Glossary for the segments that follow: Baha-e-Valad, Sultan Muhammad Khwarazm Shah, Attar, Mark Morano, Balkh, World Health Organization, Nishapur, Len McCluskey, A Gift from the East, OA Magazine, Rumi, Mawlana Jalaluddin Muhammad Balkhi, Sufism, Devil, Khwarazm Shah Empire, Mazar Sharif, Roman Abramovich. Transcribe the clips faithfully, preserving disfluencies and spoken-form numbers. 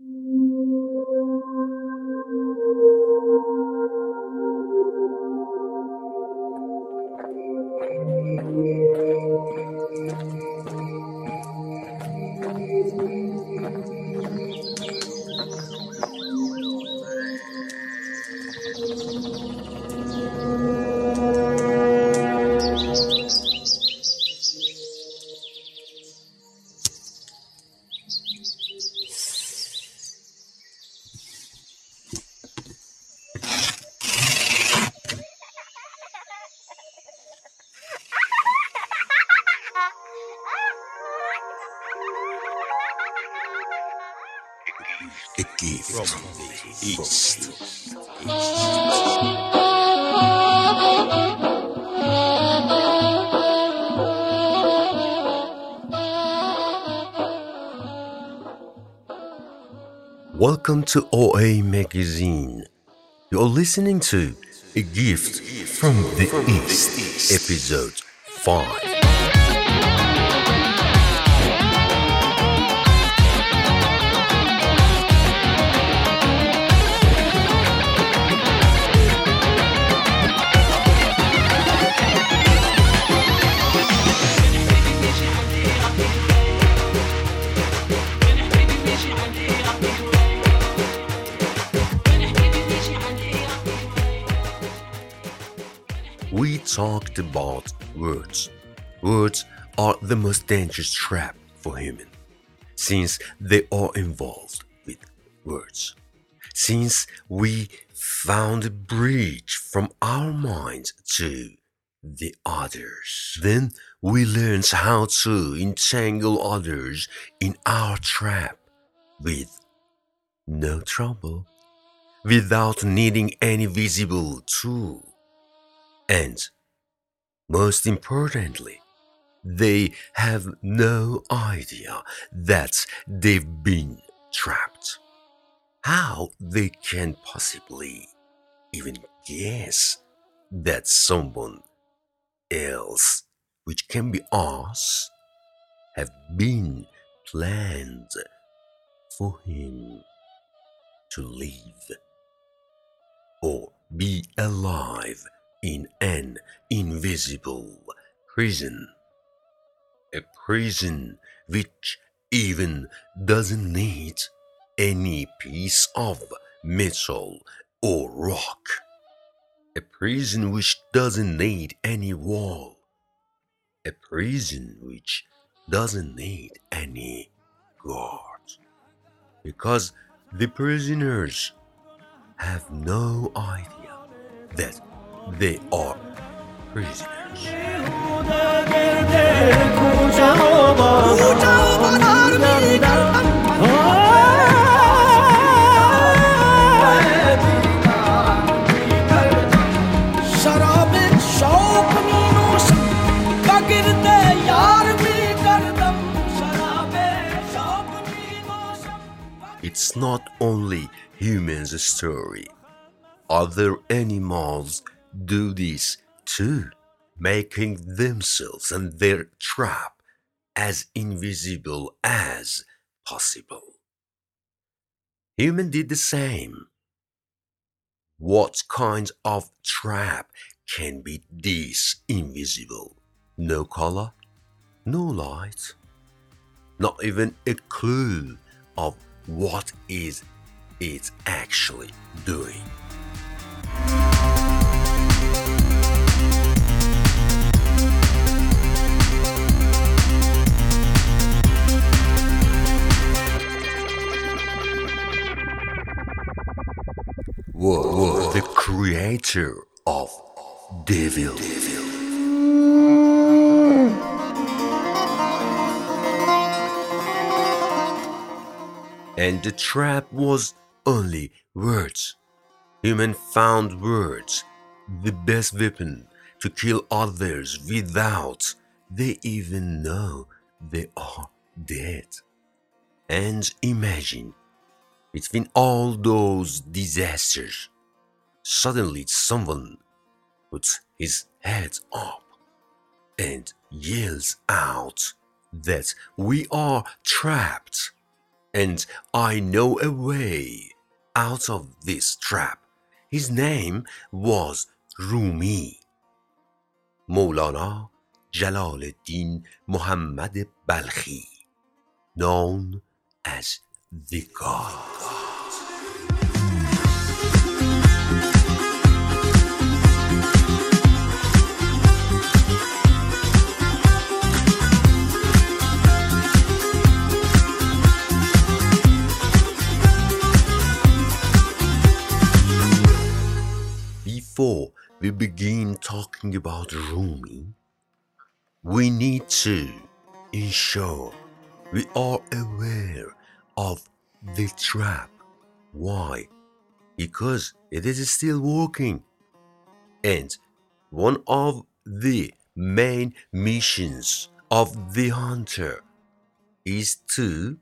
A Gift from the East. Welcome to O A Magazine. You're listening to A Gift from the East, Episode five. We talked about words. Words are the most dangerous trap for humans, since they are involved with words. Since we found a bridge from our mind to the others, then we learned how to entangle others in our trap with no trouble, without needing any visible tool. And, most importantly, they have no idea that they've been trapped. How they can possibly even guess that someone else, which can be us, have been planned for him to live or be alive in an invisible prison, a prison which even doesn't need any piece of metal or rock, a prison which doesn't need any wall, a prison which doesn't need any guard, because the prisoners have no idea that they are prisoners. It's not only humans' story. Other animals do this too, making themselves and their trap as invisible as possible. Human did the same. What kind of trap can be this invisible? No color, no light, not even a clue of what is it actually doing. Whoa, the creator of devil. devil. And the trap was only words. Human found words, the best weapon to kill others without they even know they are dead. And imagine, between all those disasters, suddenly someone puts his head up and yells out that we are trapped and I know a way out of this trap. His name was Rumi. Mawlana Jalaluddin Muhammad Balkhi, known as the God. Before we begin talking about Rumi, we need to ensure we are aware of the trap. Why? Because it is still working. And one of the main missions of the hunter is to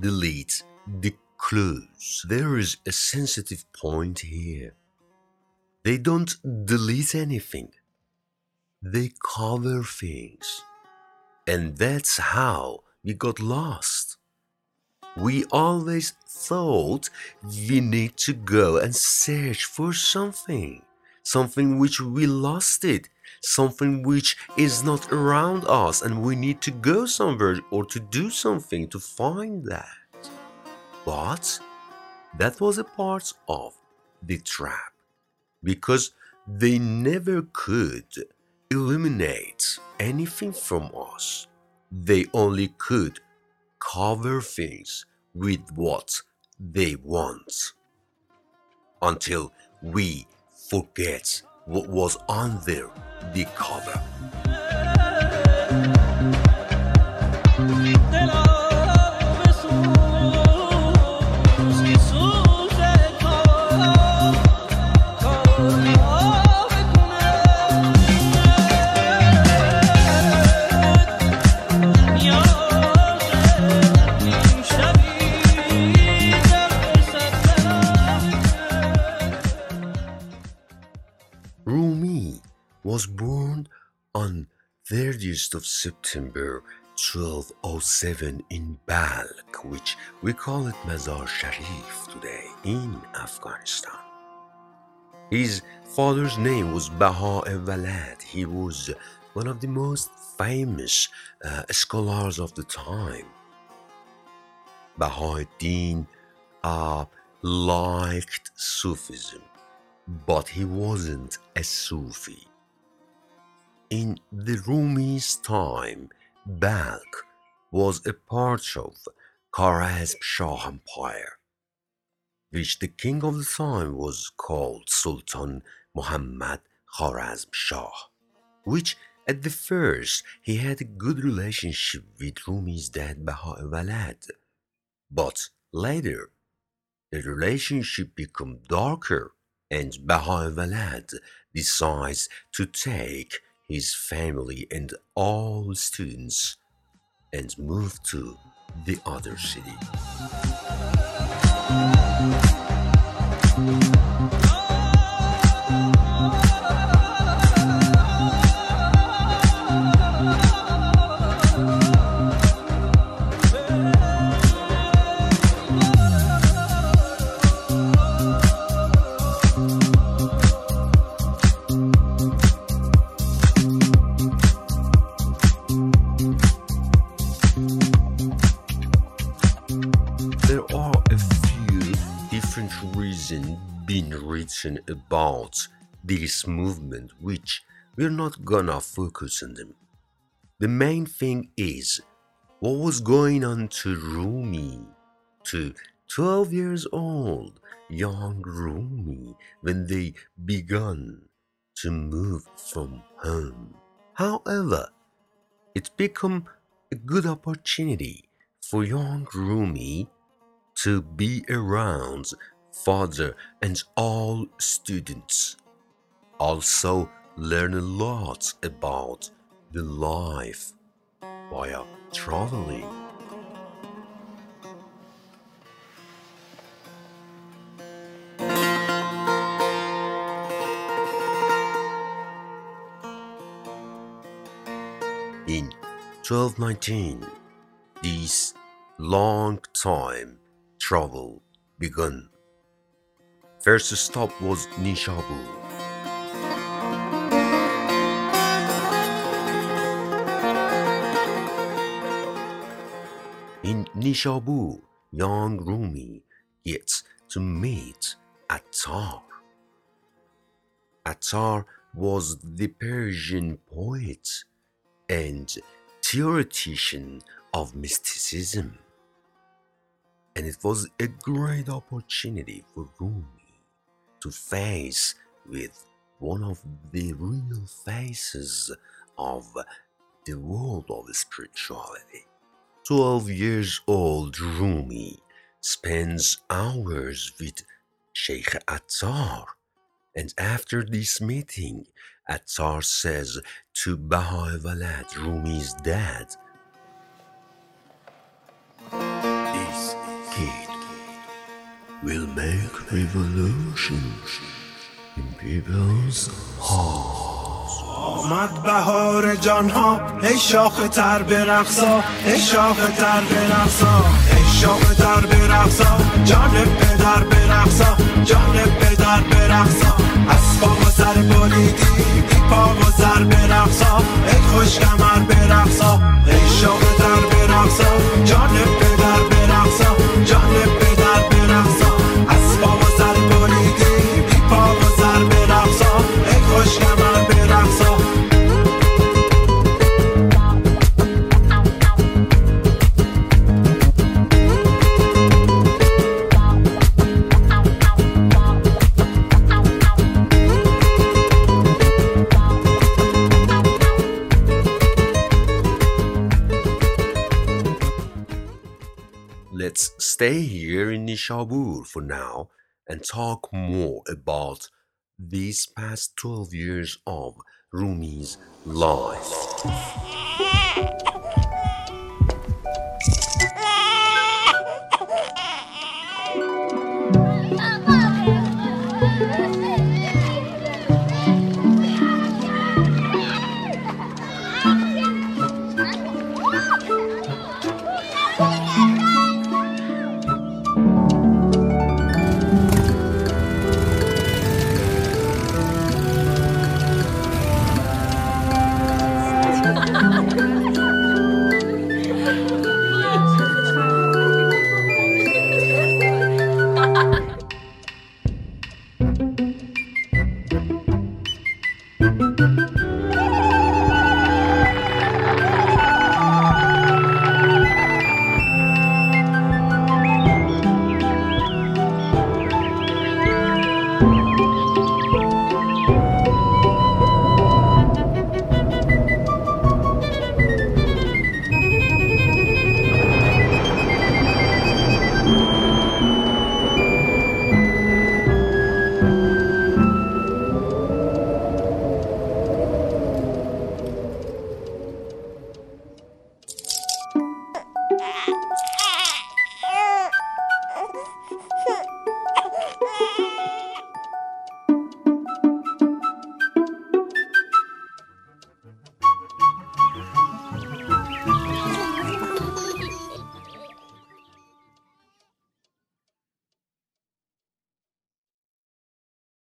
delete the clues. There is a sensitive point here. They don't delete anything. They cover things. And that's how we got lost. We always thought we need to go and search for something. Something which we lost it. Something which is not around us and we need to go somewhere or to do something to find that. But that was a part of the trap, because they never could eliminate anything from us. They only could cover things with what they want until we forget what was under the cover. Was born on thirtieth of September twelve oh seven in Balkh, which we call it Mazar Sharif today in Afghanistan. His father's name was Baha-e-Valad. He was one of the most famous uh, scholars of the time. Baha'i-Din uh, liked Sufism, but he wasn't a Sufi. In the Rumi's time, Balkh was a part of Khwarazm Shah Empire, which the king of the time was called Sultan Muhammad Khwarazm Shah, which at the first he had a good relationship with Rumi's dad Baha-e-Valad, but later the relationship became darker and Baha-e-Valad decides to take his family and all students and moved to the other city. Been written about this movement, which we're not gonna focus on them. The main thing is what was going on to Rumi, to twelve years old young Rumi, when they began to move from home. However, it became a good opportunity for young Rumi to be around father and all students, also learn a lot about the life while traveling. In twelve nineteen, these long time travel begun. First stop was Nishapur. In Nishapur, young Rumi gets to meet Attar. Attar was the Persian poet and theoretician of mysticism, and it was a great opportunity for Rumi to face with one of the real faces of the world of spirituality. Twelve years old Rumi spends hours with Sheikh Attar, and after this meeting, Attar says to Baha-e-Valad, Rumi's dad, "This kid will make revolutions in people's hearts." آمد بهار جانها ای شاخ تر به رقصا ای شاخ تر به رقصا ای شاخ تر به رقصا جان پدر به رقصا جان پدر به رقصا از پا و سر بریدی بی پا و سر به رقصا ای خوش کمر به رقصا ای شاخ تر به رقصا جان پدر به رقصا جان پدر به رقصا از پا و سر بریدی بی پا و سر به رقصا ای خوش کمر به رقصا. Let's stay here in Nishapur for now and talk more about these past twelve years of Rumi's life.